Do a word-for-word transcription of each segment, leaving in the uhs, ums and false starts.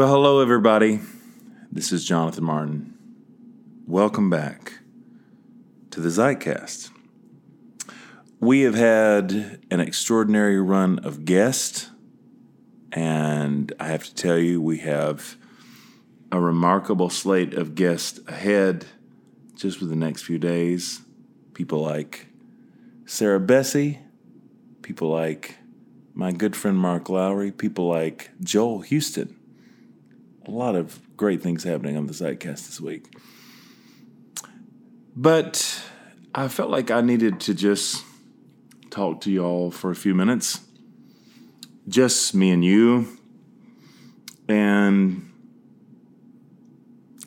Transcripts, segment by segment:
Well, hello, everybody. This is Jonathan Martin. Welcome back to the ZeitCast. We have had an extraordinary run of guests, and I have to tell you, we have a remarkable slate of guests ahead just within the next few days. People like Sarah Bessie, people like my good friend Mark Lowry, people like Joel Houston. A lot of great things happening on the ZeitCast this week. But I felt like I needed to just talk to y'all for a few minutes. Just me and you. And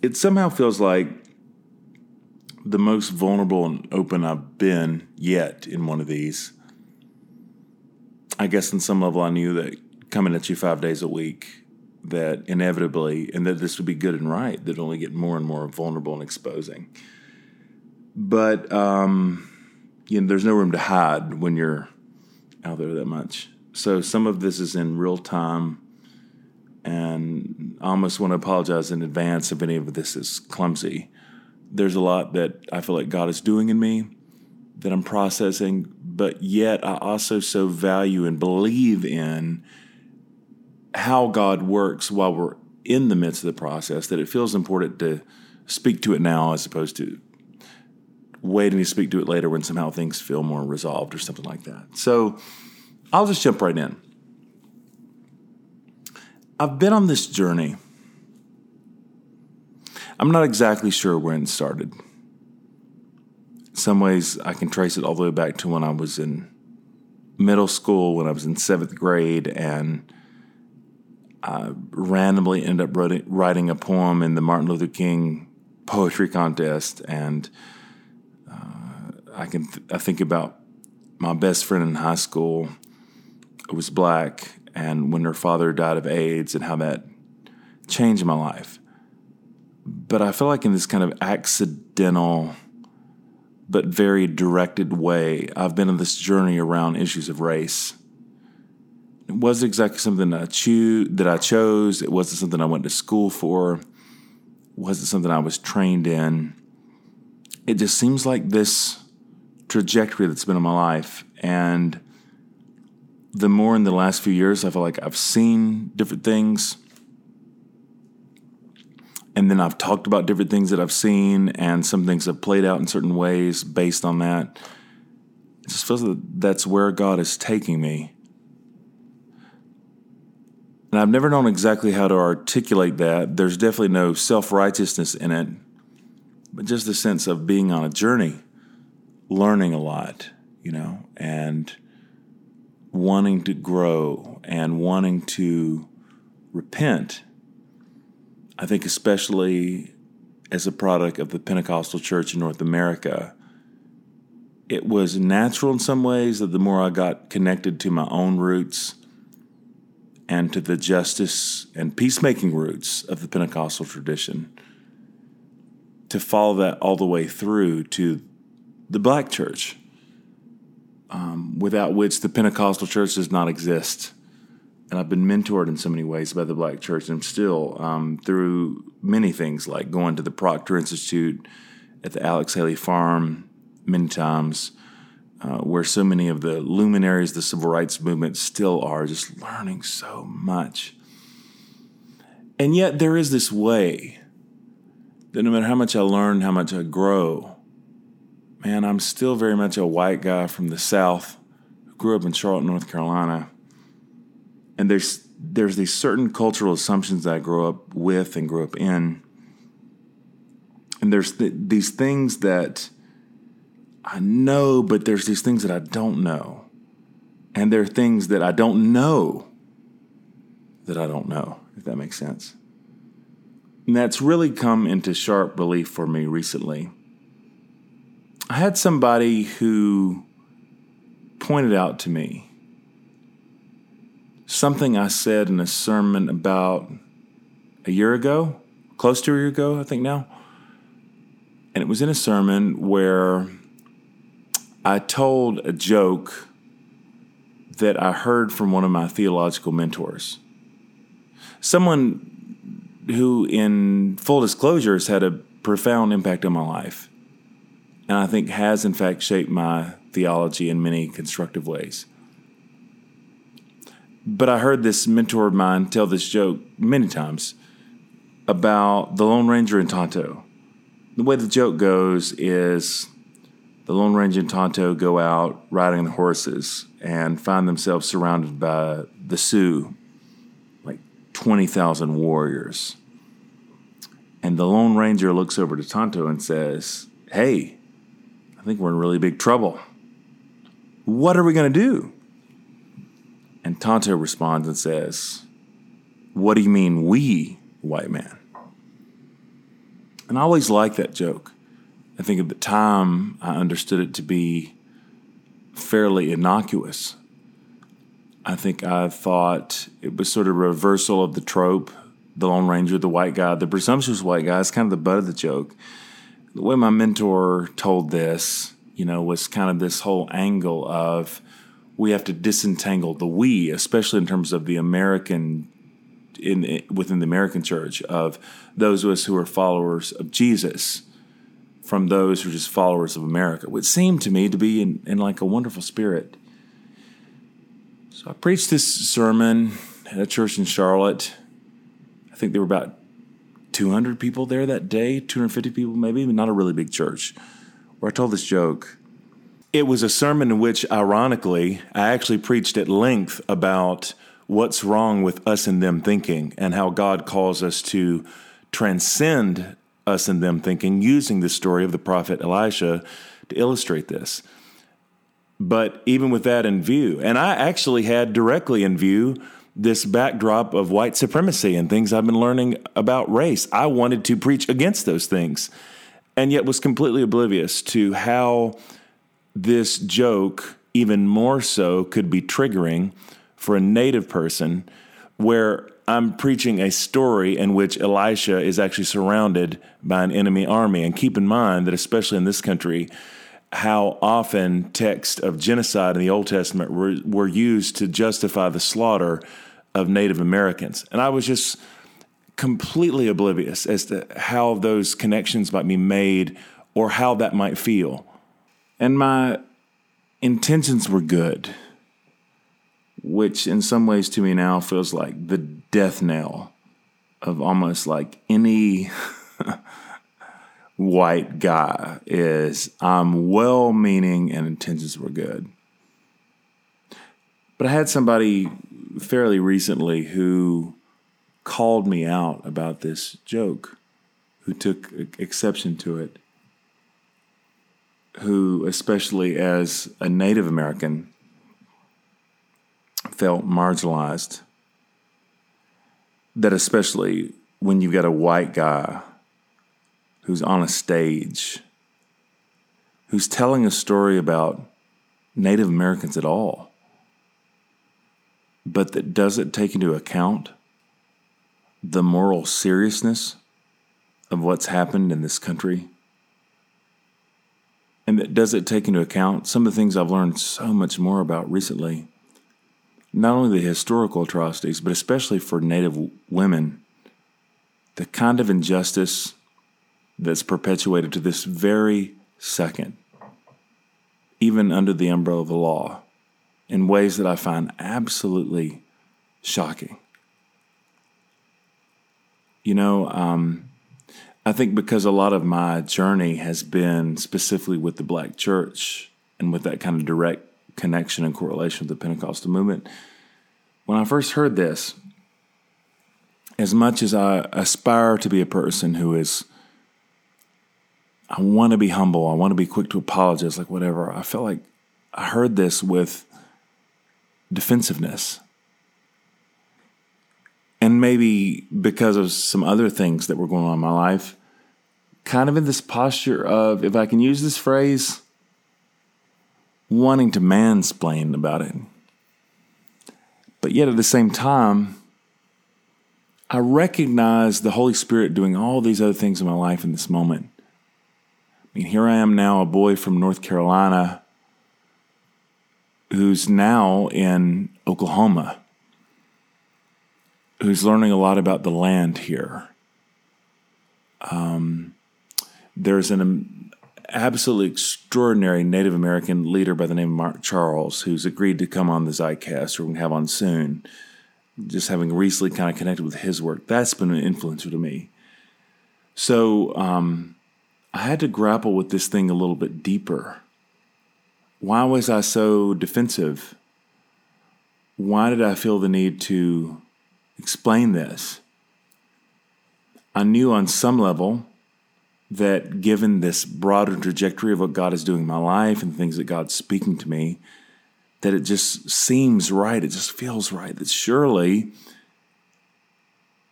it somehow feels like the most vulnerable and open I've been yet in one of these. I guess on some level I knew that coming at you five days a week, that inevitably, and that this would be good and right, that only get more and more vulnerable and exposing. But, um, you know, there's no room to hide when you're out there that much. So some of this is in real time, and I almost want to apologize in advance if any of this is clumsy. There's a lot that I feel like God is doing in me, that I'm processing, but yet I also so value and believe in how God works while we're in the midst of the process, that it feels important to speak to it now as opposed to waiting to speak to it later when somehow things feel more resolved or something like that. So I'll just jump right in. I've been on this journey. I'm not exactly sure when it started. In some ways, I can trace it all the way back to when I was in middle school, when I was in seventh grade, and I randomly ended up writing a poem in the Martin Luther King poetry contest, and uh, I can th- I think about my best friend in high school, who was black, and when her father died of AIDS, and how that changed my life. But I feel like in this kind of accidental but very directed way, I've been on this journey around issues of race. It wasn't exactly something that I, cho- that I chose. It wasn't something I went to school for. It wasn't something I was trained in. It just seems like this trajectory that's been in my life. And the more in the last few years, I feel like I've seen different things. And then I've talked about different things that I've seen, and some things have played out in certain ways based on that. It just feels like that's where God is taking me. And I've never known exactly how to articulate that. There's definitely no self-righteousness in it, but just the sense of being on a journey, learning a lot, you know, and wanting to grow and wanting to repent. I think especially as a product of the Pentecostal church in North America, it was natural in some ways that the more I got connected to my own roots and to the justice and peacemaking roots of the Pentecostal tradition, to follow that all the way through to the black church, um, without which the Pentecostal church does not exist. And I've been mentored in so many ways by the black church, and I'm still um, through many things, like going to the Proctor Institute at the Alex Haley Farm many times, Uh, where so many of the luminaries of the civil rights movement still are, just learning so much. And yet there is this way that no matter how much I learn, how much I grow, man, I'm still very much a white guy from the South who grew up in Charlotte, North Carolina. And there's there's these certain cultural assumptions that I grew up with and grew up in. And there's th- these things that I know, but there's these things that I don't know. And there are things that I don't know that I don't know, if that makes sense. And that's really come into sharp relief for me recently. I had somebody who pointed out to me something I said in a sermon about a year ago, close to a year ago, I think now. And it was in a sermon where I told a joke that I heard from one of my theological mentors. Someone who, in full disclosure, has had a profound impact on my life, and I think has, in fact, shaped my theology in many constructive ways. But I heard this mentor of mine tell this joke many times about the Lone Ranger and Tonto. The way the joke goes is the Lone Ranger and Tonto go out riding the horses and find themselves surrounded by the Sioux, like twenty thousand warriors. And the Lone Ranger looks over to Tonto and says, "Hey, I think we're in really big trouble. What are we going to do?" And Tonto responds and says, "What do you mean, we, white man?" And I always liked that joke. I think at the time I understood it to be fairly innocuous. I think I thought it was sort of a reversal of the trope, the Lone Ranger, the white guy, the presumptuous white guy is kind of the butt of the joke. The way my mentor told this, you know, was kind of this whole angle of we have to disentangle the we, especially in terms of the American, in within the American church, of those of us who are followers of Jesus from those who are just followers of America, which seemed to me to be in, in like a wonderful spirit. So I preached this sermon at a church in Charlotte. I think there were about two hundred people there that day, two hundred fifty people maybe, but not a really big church, where I told this joke. It was a sermon in which, ironically, I actually preached at length about what's wrong with us and them thinking and how God calls us to transcend us and them thinking, using the story of the prophet Elisha to illustrate this. But even with that in view, and I actually had directly in view this backdrop of white supremacy and things I've been learning about race. I wanted to preach against those things and yet was completely oblivious to how this joke, even more so, could be triggering for a native person, where I'm preaching a story in which Elisha is actually surrounded by an enemy army. And keep in mind that, especially in this country, how often texts of genocide in the Old Testament were, were used to justify the slaughter of Native Americans. And I was just completely oblivious as to how those connections might be made or how that might feel. And my intentions were good, which in some ways to me now feels like the death knell of almost like any white guy is I'm well-meaning and intentions were good. But I had somebody fairly recently who called me out about this joke, who took exception to it, who, especially as a Native American, felt marginalized. That especially when you've got a white guy who's on a stage, who's telling a story about Native Americans at all, but that doesn't take into account the moral seriousness of what's happened in this country. And that doesn't take into account some of the things I've learned so much more about recently, not only the historical atrocities, but especially for Native women, the kind of injustice that's perpetuated to this very second, even under the umbrella of the law, in ways that I find absolutely shocking. You know, um... I think because a lot of my journey has been specifically with the Black church and with that kind of direct connection and correlation with the Pentecostal movement, when I first heard this, as much as I aspire to be a person who is, I want to be humble, I want to be quick to apologize, like whatever, I felt like I heard this with defensiveness. And maybe because of some other things that were going on in my life, kind of in this posture of, if I can use this phrase, wanting to mansplain about it. But yet at the same time, I recognize the Holy Spirit doing all these other things in my life in this moment. I mean, here I am now, a boy from North Carolina who's now in Oklahoma, who's learning a lot about the land here, Um, there's an um, absolutely extraordinary Native American leader by the name of Mark Charles, who's agreed to come on the ZeitCast, or we're going to have on soon, just having recently kind of connected with his work. That's been an influencer to me. So um, I had to grapple with this thing a little bit deeper. Why was I so defensive? Why did I feel the need to explain this? I knew on some level that given this broader trajectory of what God is doing in my life and things that God's speaking to me, that it just seems right, it just feels right, that surely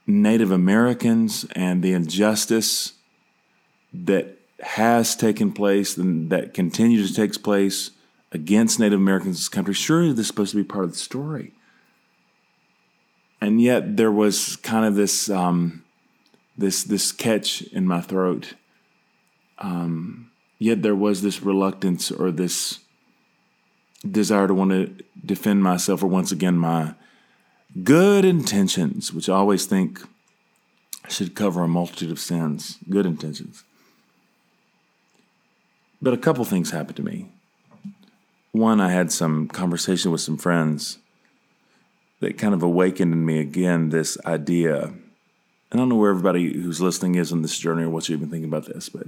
Native Americans and the injustice that has taken place and that continues to take place against Native Americans in this country, surely this is supposed to be part of the story. And yet there was kind of this... Um, This this catch in my throat. Um, yet there was this reluctance or this desire to want to defend myself, or once again my good intentions, which I always think should cover a multitude of sins. Good intentions. But a couple things happened to me. One, I had some conversation with some friends that kind of awakened in me again this idea. I don't know where everybody who's listening is on this journey or what you've been thinking about this, but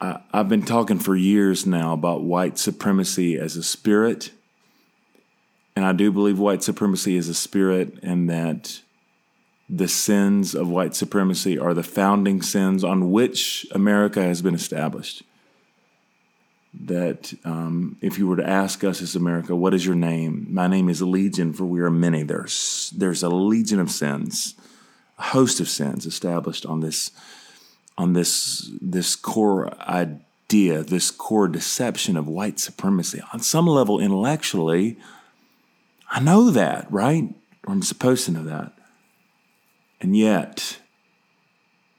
I, I've been talking for years now about white supremacy as a spirit. And I do believe white supremacy is a spirit, and that the sins of white supremacy are the founding sins on which America has been established. That um, if you were to ask us as America, what is your name? My name is Legion, for we are many. There's, there's a legion of sins. Host of sins established on this on this this core idea, this core deception of white supremacy. On some level, intellectually, I know that, right? Or I'm supposed to know that. And yet,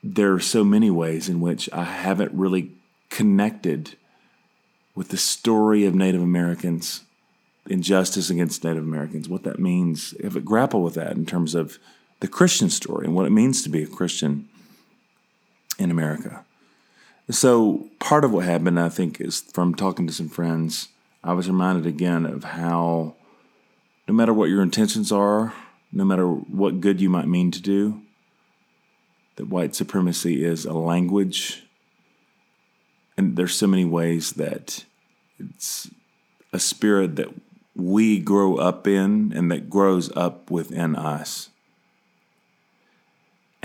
there are so many ways in which I haven't really connected with the story of Native Americans, injustice against Native Americans, what that means. I haven't grappled with that in terms of the Christian story and what it means to be a Christian in America. So part of what happened, I think, is from talking to some friends, I was reminded again of how no matter what your intentions are, no matter what good you might mean to do, that white supremacy is a language. And there's so many ways that it's a spirit that we grow up in and that grows up within us.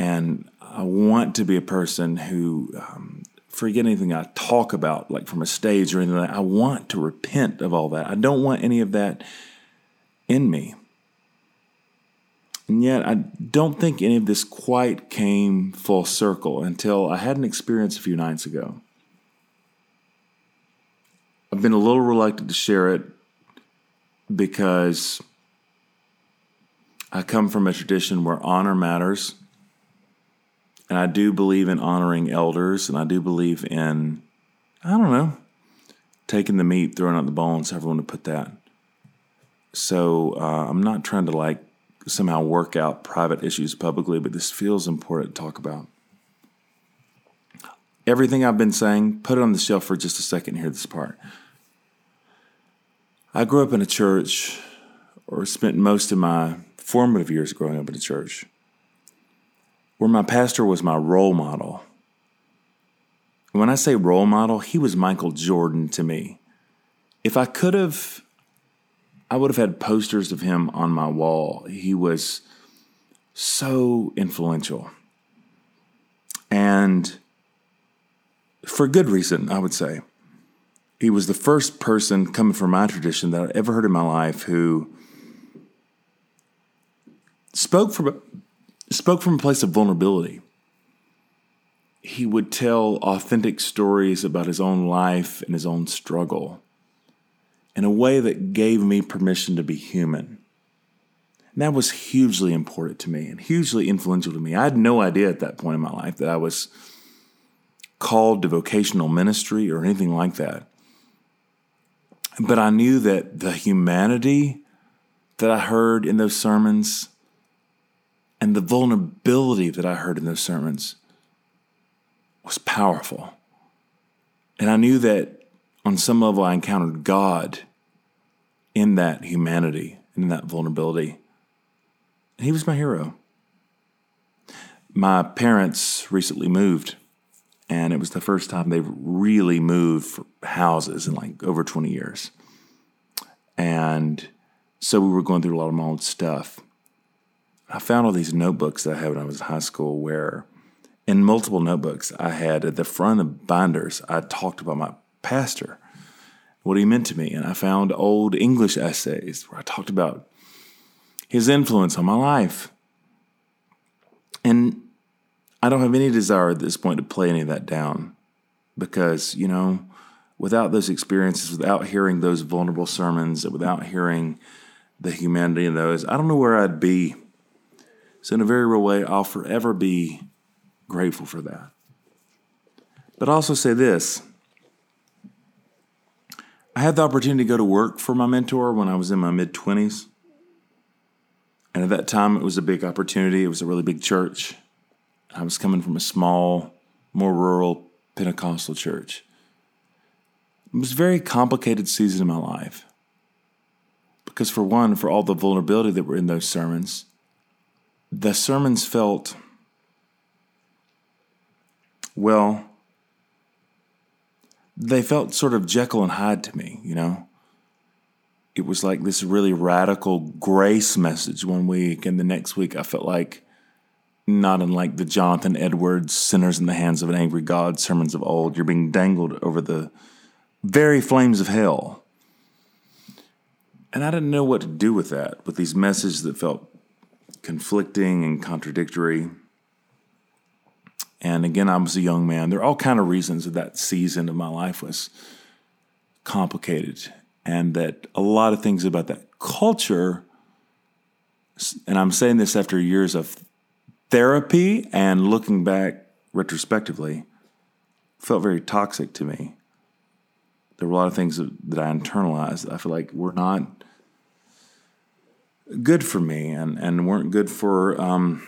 And I want to be a person who, um, forget anything I talk about, like from a stage or anything like that. I want to repent of all that. I don't want any of that in me. And yet I don't think any of this quite came full circle until I had an experience a few nights ago. I've been a little reluctant to share it because I come from a tradition where honor matters. And I do believe in honoring elders, and I do believe in, I don't know, taking the meat, throwing out the bones, however you want to put that. So uh, I'm not trying to like somehow work out private issues publicly, but this feels important to talk about. Everything I've been saying, put it on the shelf for just a second here, this part. I grew up in a church, or spent most of my formative years growing up in a church, where my pastor was my role model. When I say role model, he was Michael Jordan to me. If I could have, I would have had posters of him on my wall. He was so influential. And for good reason, I would say. He was the first person coming from my tradition that I'd ever heard in my life who spoke from... spoke from a place of vulnerability. He would tell authentic stories about his own life and his own struggle in a way that gave me permission to be human. And that was hugely important to me and hugely influential to me. I had no idea at that point in my life that I was called to vocational ministry or anything like that. But I knew that the humanity that I heard in those sermons and the vulnerability that I heard in those sermons was powerful. And I knew that on some level I encountered God in that humanity, in that vulnerability. And he was my hero. My parents recently moved, and it was the first time they've really moved for houses in like over twenty years. And so we were going through a lot of my old stuff. I found all these notebooks that I had when I was in high school where in multiple notebooks I had at the front of binders, I talked about my pastor, what he meant to me. And I found old English essays where I talked about his influence on my life. And I don't have any desire at this point to play any of that down because, you know, without those experiences, without hearing those vulnerable sermons, without hearing the humanity in those, I don't know where I'd be. So in a very real way, I'll forever be grateful for that. But I'll also say this. I had the opportunity to go to work for my mentor when I was in my mid-twenties. And at that time, it was a big opportunity. It was a really big church. I was coming from a small, more rural Pentecostal church. It was a very complicated season in my life because, for one, for all the vulnerability that were in those sermons, the sermons felt, well, they felt sort of Jekyll and Hyde to me, you know? It was like this really radical grace message one week, and the next week I felt like, not unlike the Jonathan Edwards, Sinners in the Hands of an Angry God sermons of old, you're being dangled over the very flames of hell. And I didn't know what to do with that, with these messages that felt conflicting and contradictory. And again, I was a young man. There are all kinds of reasons that that season of my life was complicated and that a lot of things about that culture, and I'm saying this after years of therapy and looking back retrospectively, felt very toxic to me. There were a lot of things that I internalized that I feel like were not good for me and, and weren't good for um,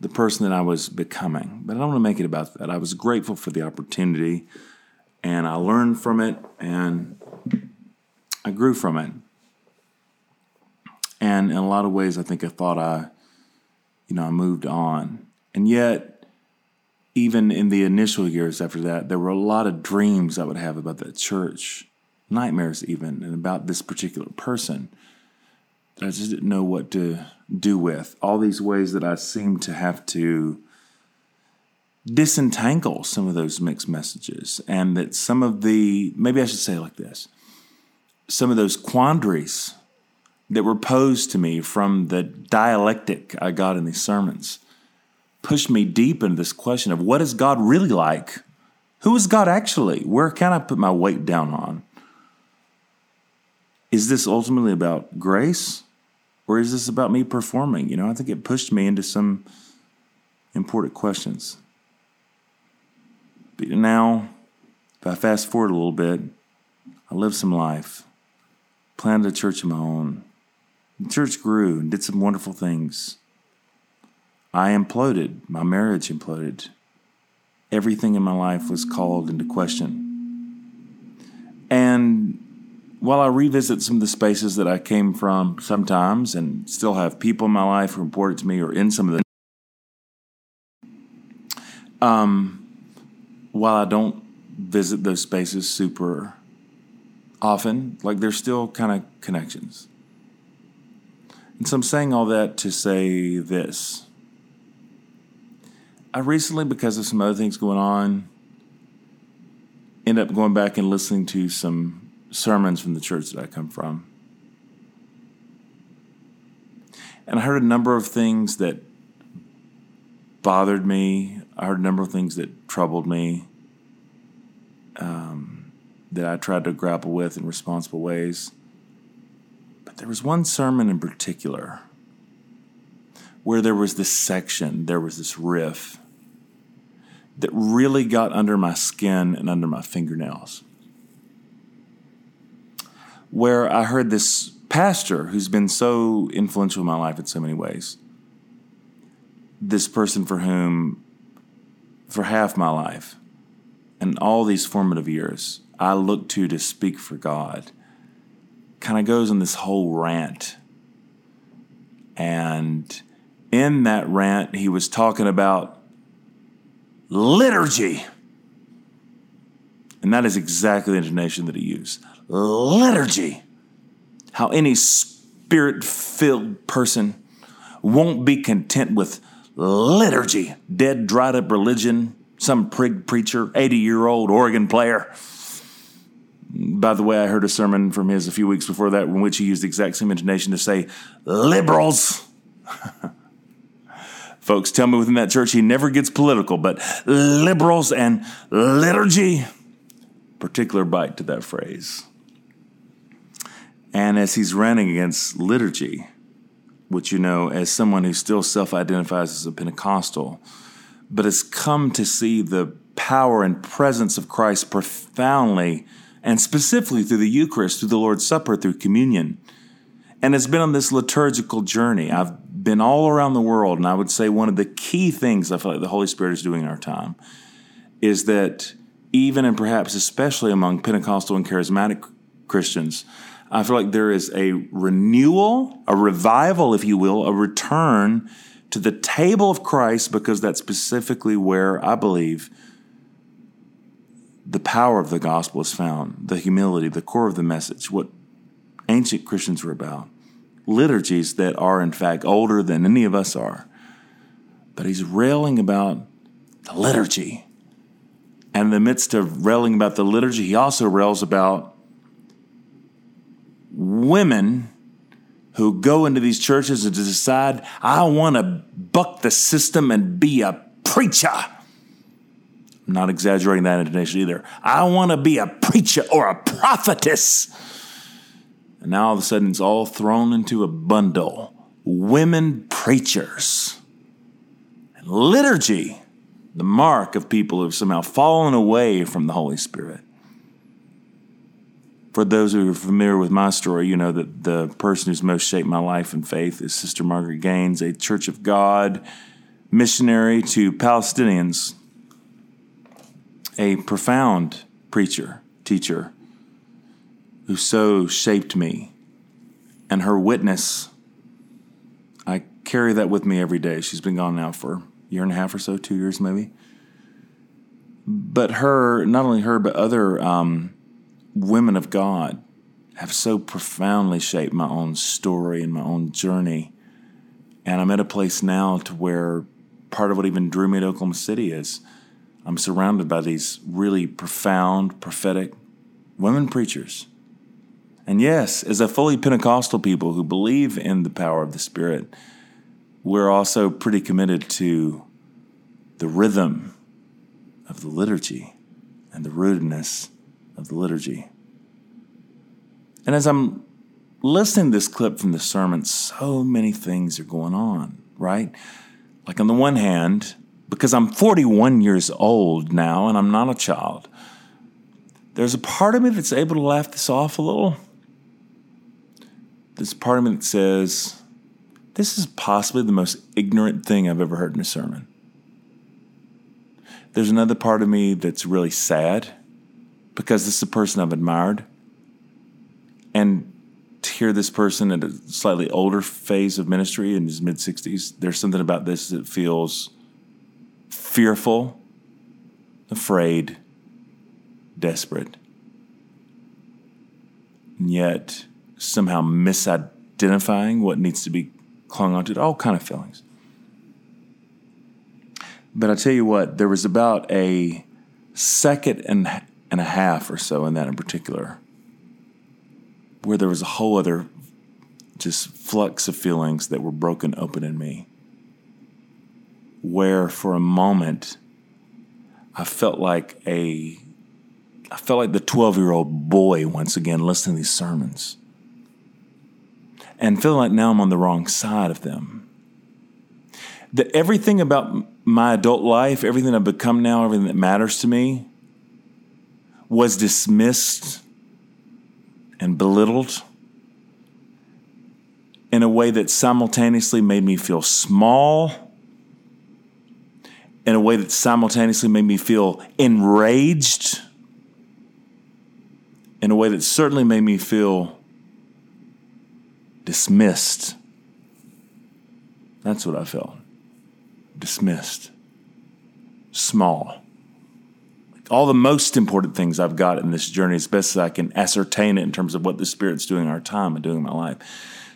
the person that I was becoming. But I don't want to make it about that. I was grateful for the opportunity, and I learned from it, and I grew from it. And in a lot of ways, I think I thought I, you know, I moved on. And yet, even in the initial years after that, there were a lot of dreams I would have about that church, nightmares even, and about this particular person. I just didn't know what to do with. All these ways that I seemed to have to disentangle some of those mixed messages, and that some of the, maybe I should say it like this, some of those quandaries that were posed to me from the dialectic I got in these sermons pushed me deep into this question of what is God really like? Who is God actually? Where can I put my weight down on? Is this ultimately about grace, or is this about me performing? You know, I think it pushed me into some important questions. But now, if I fast forward a little bit, I lived some life, planted a church of my own. The church grew and did some wonderful things. I imploded. My marriage imploded. Everything in my life was called into question. And while I revisit some of the spaces that I came from sometimes and still have people in my life who are important to me or in some of the... Um, while I don't visit those spaces super often, like there's still kind of connections. And so I'm saying all that to say this. I recently, because of some other things going on, ended up going back and listening to some sermons from the church that I come from. And I heard a number of things that bothered me. I heard a number of things that troubled me, um, that I tried to grapple with in responsible ways. But there was one sermon in particular where there was this section, there was this riff that really got under my skin and under my fingernails, where I heard this pastor who's been so influential in my life in so many ways, this person for whom for half my life and all these formative years, I looked to to speak for God, kind of goes on this whole rant. And in that rant, he was talking about liturgy. And that is exactly the intonation that he used. Liturgy. How any spirit-filled person won't be content with liturgy, dead, dried-up religion, some prig preacher, eighty-year-old organ player. By the way, I heard a sermon from his a few weeks before that in which he used the exact same intonation to say, liberals. Folks, tell me within that church he never gets political, but liberals and liturgy, particular bite to that phrase. And as he's ranting against liturgy, which, you know, as someone who still self-identifies as a Pentecostal, but has come to see the power and presence of Christ profoundly and specifically through the Eucharist, through the Lord's Supper, through communion. And it's been on this liturgical journey. I've been all around the world, and I would say one of the key things I feel like the Holy Spirit is doing in our time is that even and perhaps especially among Pentecostal and charismatic Christians, I feel like there is a renewal, a revival, if you will, a return to the table of Christ, because that's specifically where I believe the power of the gospel is found, the humility, the core of the message, what ancient Christians were about, liturgies that are, in fact, older than any of us are. But he's railing about the liturgy. And in the midst of railing about the liturgy, he also rails about women who go into these churches and decide, I want to buck the system and be a preacher. I'm not exaggerating that intonation either. I want to be a preacher or a prophetess. And now all of a sudden it's all thrown into a bundle. Women preachers. And liturgy, the mark of people who have somehow fallen away from the Holy Spirit. For those who are familiar with my story, you know that the person who's most shaped my life and faith is Sister Margaret Gaines, a Church of God missionary to Palestinians, a profound preacher, teacher, who so shaped me. And her witness, I carry that with me every day. She's been gone now for a year and a half or so, two years maybe. But her, not only her, but other um women of God have so profoundly shaped my own story and my own journey. And I'm at a place now to where part of what even drew me to Oklahoma City is I'm surrounded by these really profound, prophetic women preachers. And yes, as a fully Pentecostal people who believe in the power of the Spirit, we're also pretty committed to the rhythm of the liturgy and the rootedness of the liturgy. And as I'm listening to this clip from the sermon, so many things are going on, right? Like on the one hand, because I'm forty-one years old now and I'm not a child, there's a part of me that's able to laugh this off a little. There's a part of me that says, this is possibly the most ignorant thing I've ever heard in a sermon. There's another part of me that's really sad, because this is a person I've admired. And to hear this person at a slightly older phase of ministry in his mid-sixties, there's something about this that feels fearful, afraid, desperate, and yet somehow misidentifying what needs to be clung onto, all kind of feelings. But I tell you what, there was about a second and and a half or so in that in particular, where there was a whole other just flux of feelings that were broken open in me, where for a moment I felt like a, I felt like the twelve-year-old boy once again listening to these sermons and feeling like now I'm on the wrong side of them. That everything about my adult life, everything I've become now, everything that matters to me, was dismissed and belittled in a way that simultaneously made me feel small, in a way that simultaneously made me feel enraged, in a way that certainly made me feel dismissed. That's what I felt. Dismissed. Small. All the most important things I've got in this journey, as best as I can ascertain it in terms of what the Spirit's doing in our time and doing in my life,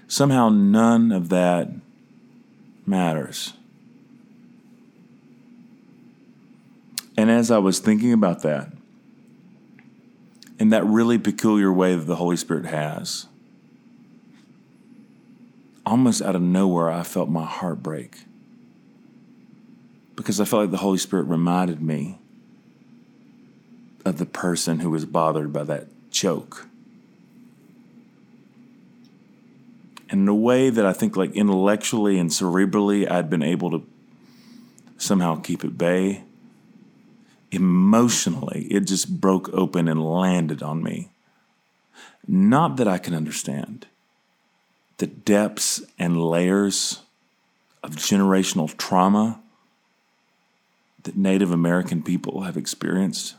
somehow none of that matters. And as I was thinking about that, in that really peculiar way that the Holy Spirit has, almost out of nowhere, I felt my heart break. Because I felt like the Holy Spirit reminded me of the person who was bothered by that choke. And in a way that I think, like, intellectually and cerebrally, I'd been able to somehow keep at bay, emotionally, it just broke open and landed on me. Not that I can understand the depths and layers of generational trauma that Native American people have experienced,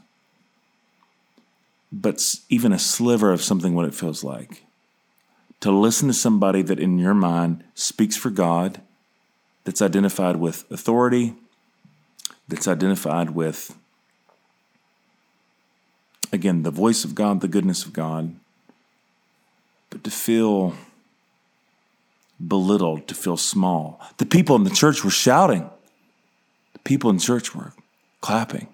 but even a sliver of something what it feels like to listen to somebody that in your mind speaks for God, that's identified with authority, that's identified with, again, the voice of God, the goodness of God, but to feel belittled, to feel small. The people in the church were shouting. The people in church were clapping.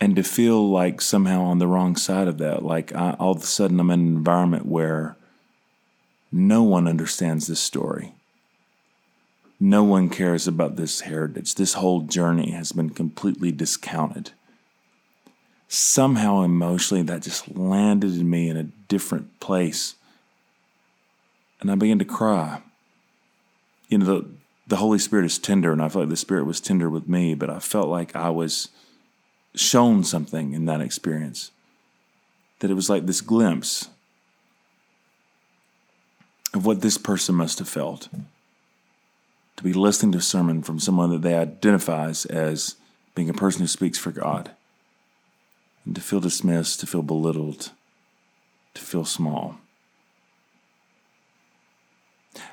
And to feel like somehow on the wrong side of that, like I, all of a sudden I'm in an environment where no one understands this story. No one cares about this heritage. This whole journey has been completely discounted. Somehow emotionally, that just landed in me in a different place. And I began to cry. You know, the, the Holy Spirit is tender, and I felt like the Spirit was tender with me, but I felt like I was shown something in that experience, that it was like this glimpse of what this person must have felt, to be listening to a sermon from someone that they identify as being a person who speaks for God, and to feel dismissed, to feel belittled, to feel small.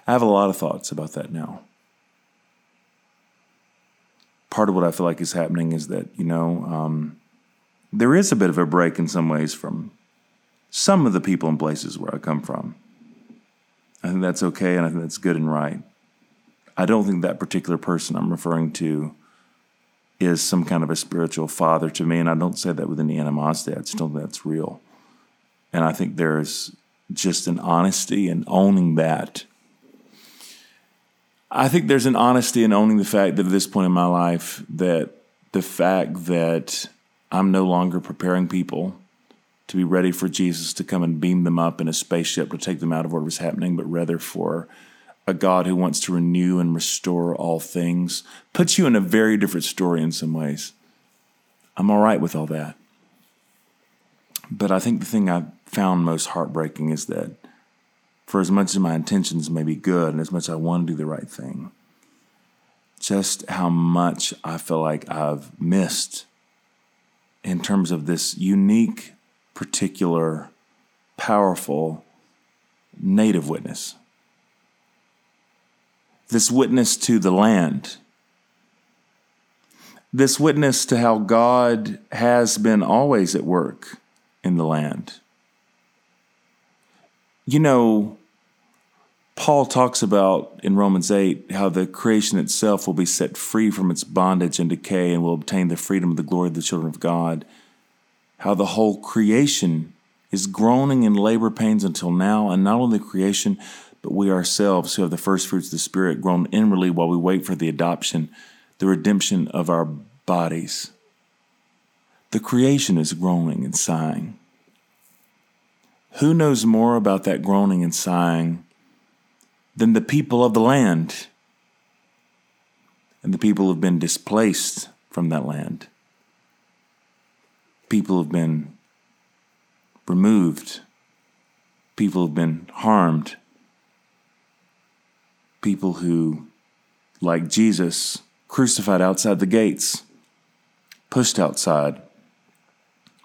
I have a lot of thoughts about that now. Part of what I feel like is happening is that, you know, um, there is a bit of a break in some ways from some of the people and places where I come from. I think that's okay, and I think that's good and right. I don't think that particular person I'm referring to is some kind of a spiritual father to me, and I don't say that with any animosity. I just don't think that's real. And I think there's just an honesty in owning that. I think there's an honesty in owning the fact that at this point in my life, that the fact that I'm no longer preparing people to be ready for Jesus to come and beam them up in a spaceship to take them out of whatever's happening, but rather for a God who wants to renew and restore all things, puts you in a very different story in some ways. I'm all right with all that. But I think the thing I found most heartbreaking is that for as much as my intentions may be good and as much as I want to do the right thing, just how much I feel like I've missed in terms of this unique, particular, powerful native witness. This witness to the land. This witness to how God has been always at work in the land. You know, Paul talks about in Romans eight how the creation itself will be set free from its bondage and decay and will obtain the freedom of the glory of the children of God. How the whole creation is groaning in labor pains until now, and not only the creation, but we ourselves who have the first fruits of the Spirit grown inwardly while we wait for the adoption, the redemption of our bodies. The creation is groaning and sighing. Who knows more about that groaning and sighing than the people of the land and the people who have been displaced from that land? People have been removed. People have been harmed. People who, like Jesus, crucified outside the gates, pushed outside,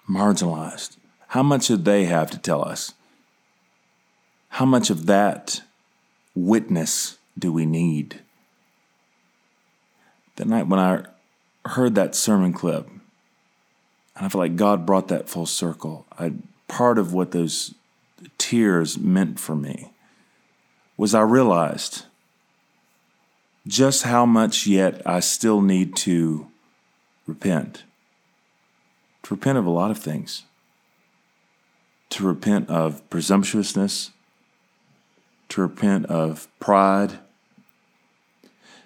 marginalized. How much did they have to tell us? How much of that witness do we need? The night when I heard that sermon clip, and I feel like God brought that full circle, I, part of what those tears meant for me was I realized just how much yet I still need to repent. To repent of a lot of things. To repent of presumptuousness. To repent of pride.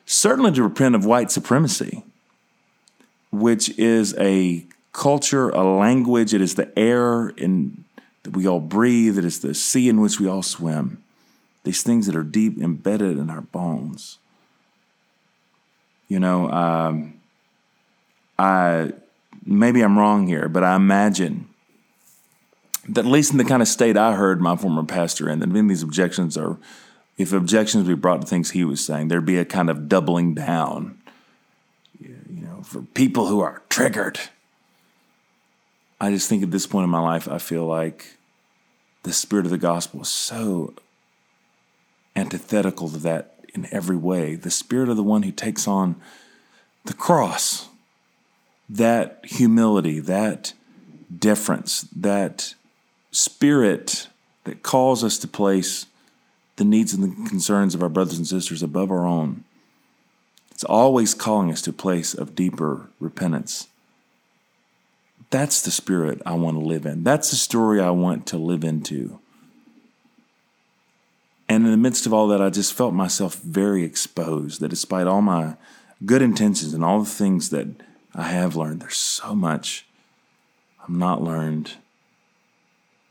Certainly to repent of white supremacy, which is a culture, a language. It is the air in, that we all breathe. It is the sea in which we all swim. These things that are deep embedded in our bones. You know, um, I maybe I'm wrong here, but I imagine that at least in the kind of state I heard my former pastor in, that many of these objections are, if objections were brought to things he was saying, there'd be a kind of doubling down, you know, for people who are triggered. I just think at this point in my life, I feel like the spirit of the gospel is so antithetical to that. In every way, the spirit of the one who takes on the cross, that humility, that deference, that spirit that calls us to place the needs and the concerns of our brothers and sisters above our own. It's always calling us to a place of deeper repentance. That's the spirit I want to live in. That's the story I want to live into. And in the midst of all that, I just felt myself very exposed, that despite all my good intentions and all the things that I have learned, there's so much I'm not learned.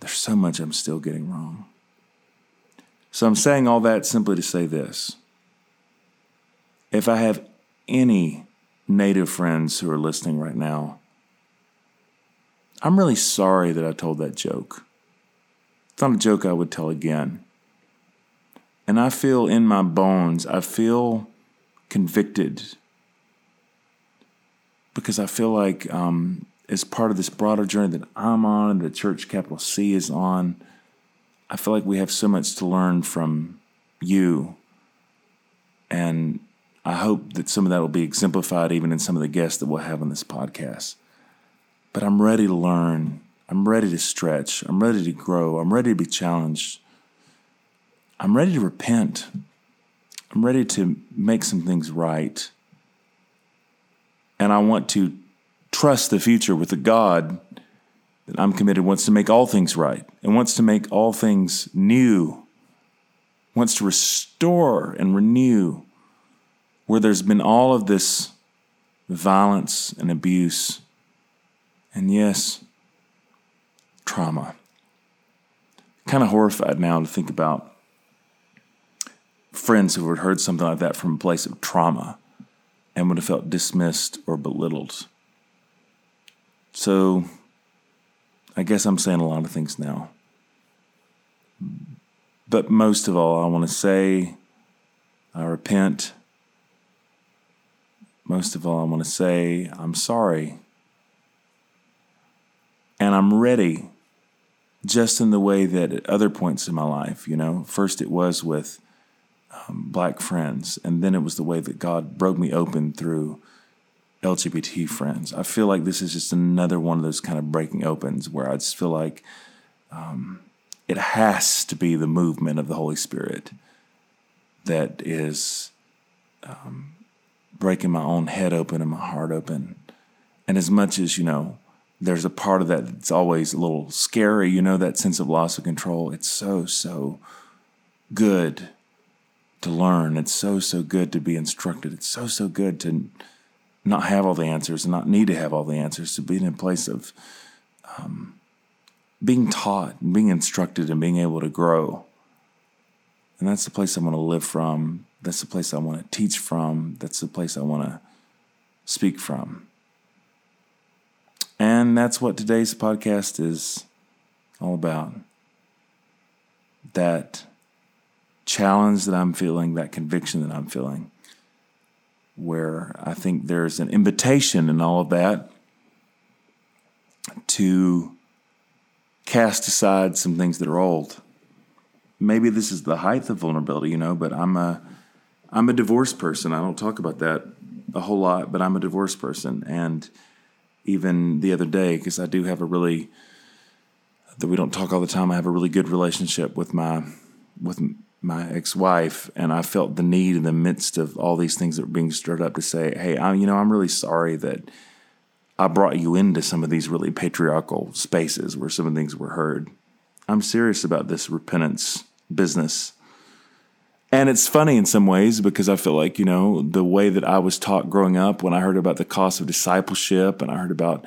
There's so much I'm still getting wrong. So I'm saying all that simply to say this. If I have any Native friends who are listening right now, I'm really sorry that I told that joke. It's not a joke I would tell again. And I feel in my bones, I feel convicted because I feel like um, as part of this broader journey that I'm on and the church, capital C, is on, I feel like we have so much to learn from you. And I hope that some of that will be exemplified even in some of the guests that we'll have on this podcast. But I'm ready to learn. I'm ready to stretch. I'm ready to grow. I'm ready to be challenged. I'm ready to repent. I'm ready to make some things right. And I want to trust the future with a God that I'm committed wants to make all things right and wants to make all things new, wants to restore and renew where there's been all of this violence and abuse and, yes, trauma. Kind of horrified now to think about friends who had heard something like that from a place of trauma and would have felt dismissed or belittled. So I guess I'm saying a lot of things now. But most of all, I want to say I repent. Most of all, I want to say I'm sorry. And I'm ready, just in the way that at other points in my life, you know, first it was with Um, black friends, and then it was the way that God broke me open through L G B T friends. I feel like this is just another one of those kind of breaking opens where I just feel like um, it has to be the movement of the Holy Spirit that is um, breaking my own head open and my heart open. And as much as, you know, there's a part of that that's always a little scary, you know, that sense of loss of control, it's so, so good to learn. It's so, so good to be instructed. It's so, so good to not have all the answers and not need to have all the answers, to be in a place of um, being taught and being instructed and being able to grow. And that's the place I want to live from. That's the place I want to teach from. That's the place I want to speak from. And that's what today's podcast is all about. That challenge that I'm feeling, that conviction that I'm feeling, where I think there's an invitation in all of that to cast aside some things that are old. Maybe this is the height of vulnerability, you know, but I'm a I'm a divorced person. I don't talk about that a whole lot, but I'm a divorced person. And even the other day, because I do have a really, that we don't talk all the time, I have a really good relationship with my with my ex-wife, and I felt the need in the midst of all these things that were being stirred up to say, hey, I, you know, I'm really sorry that I brought you into some of these really patriarchal spaces where some of the things were heard. I'm serious about this repentance business. And it's funny in some ways because I feel like, you know, the way that I was taught growing up, when I heard about the cost of discipleship and I heard about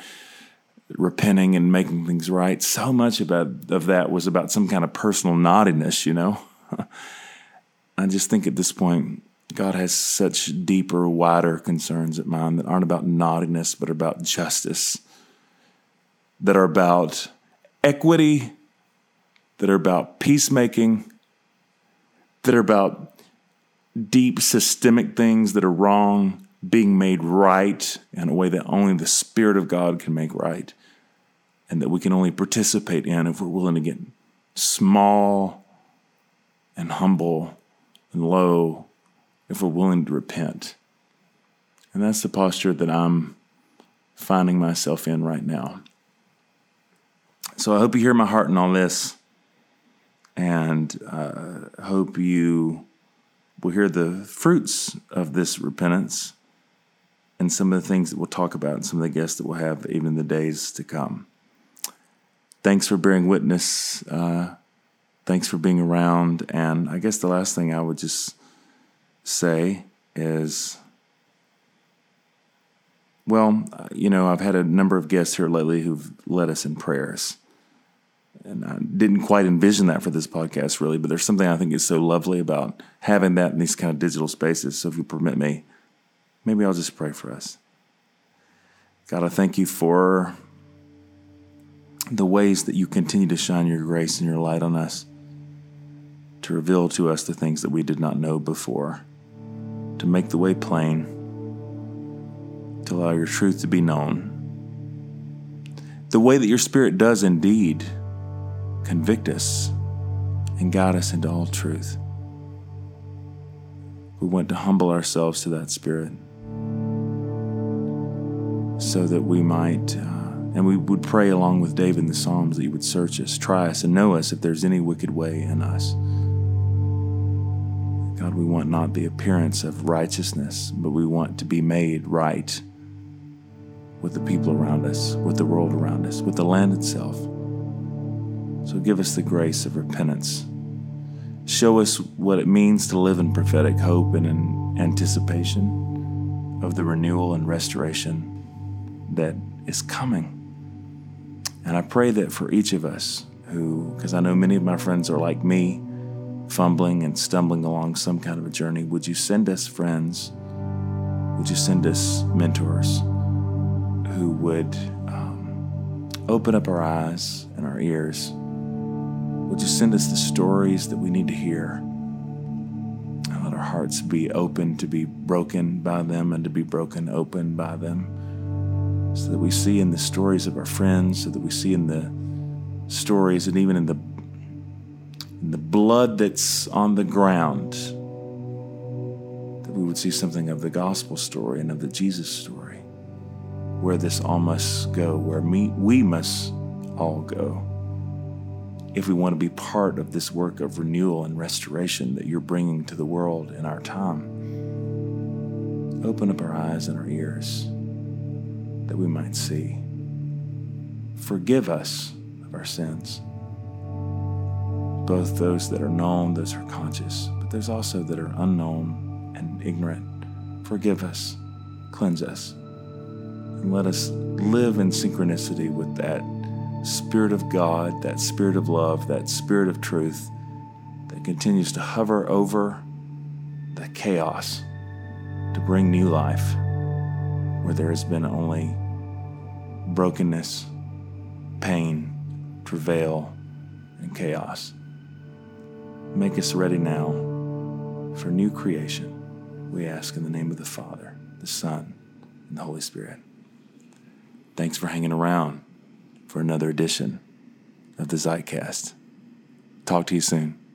repenting and making things right, so much about of that was about some kind of personal naughtiness, you know. I just think at this point, God has such deeper, wider concerns at mine that aren't about naughtiness, but about justice, that are about equity, that are about peacemaking, that are about deep systemic things that are wrong being made right in a way that only the Spirit of God can make right, and that we can only participate in if we're willing to get small and humble and low, if we're willing to repent. And that's the posture that I'm finding myself in right now. So I hope you hear my heart in all this, and uh, hope you will hear the fruits of this repentance and some of the things that we'll talk about and some of the guests that we'll have even in the days to come. Thanks for bearing witness. Uh, thanks for being around. And I guess the last thing I would just say is, well, you know, I've had a number of guests here lately who've led us in prayers. And I didn't quite envision that for this podcast, really, but there's something I think is so lovely about having that in these kind of digital spaces. So if you permit me, maybe I'll just pray for us. God, I thank you for the ways that you continue to shine your grace and your light on us, to reveal to us the things that we did not know before, to make the way plain, to allow your truth to be known. The way that your Spirit does indeed convict us and guide us into all truth. We want to humble ourselves to that Spirit so that we might, uh, and we would pray along with David in the Psalms, that you would search us, try us, and know us if there's any wicked way in us. God, we want not the appearance of righteousness, but we want to be made right with the people around us, with the world around us, with the land itself. So give us the grace of repentance. Show us what it means to live in prophetic hope and in anticipation of the renewal and restoration that is coming. And I pray that for each of us who, because I know many of my friends are like me, fumbling and stumbling along some kind of a journey, would you send us friends? Would you send us mentors who would um, open up our eyes and our ears? Would you send us the stories that we need to hear? And let our hearts be open to be broken by them and to be broken open by them, so that we see in the stories of our friends, so that we see in the stories and even in the, in the blood that's on the ground, that we would see something of the gospel story and of the Jesus story, where this all must go, where me, we must all go, if we want to be part of this work of renewal and restoration that you're bringing to the world in our time. Open up our eyes and our ears that we might see. Forgive us of our sins, both those that are known, those who are conscious, but those also that are unknown and ignorant. Forgive us, cleanse us, and let us live in synchronicity with that Spirit of God, that Spirit of love, that Spirit of truth that continues to hover over the chaos to bring new life where there has been only brokenness, pain, travail, and chaos. Make us ready now for new creation, we ask in the name of the Father, the Son, and the Holy Spirit. Thanks for hanging around for another edition of the ZeitCast. Talk to you soon.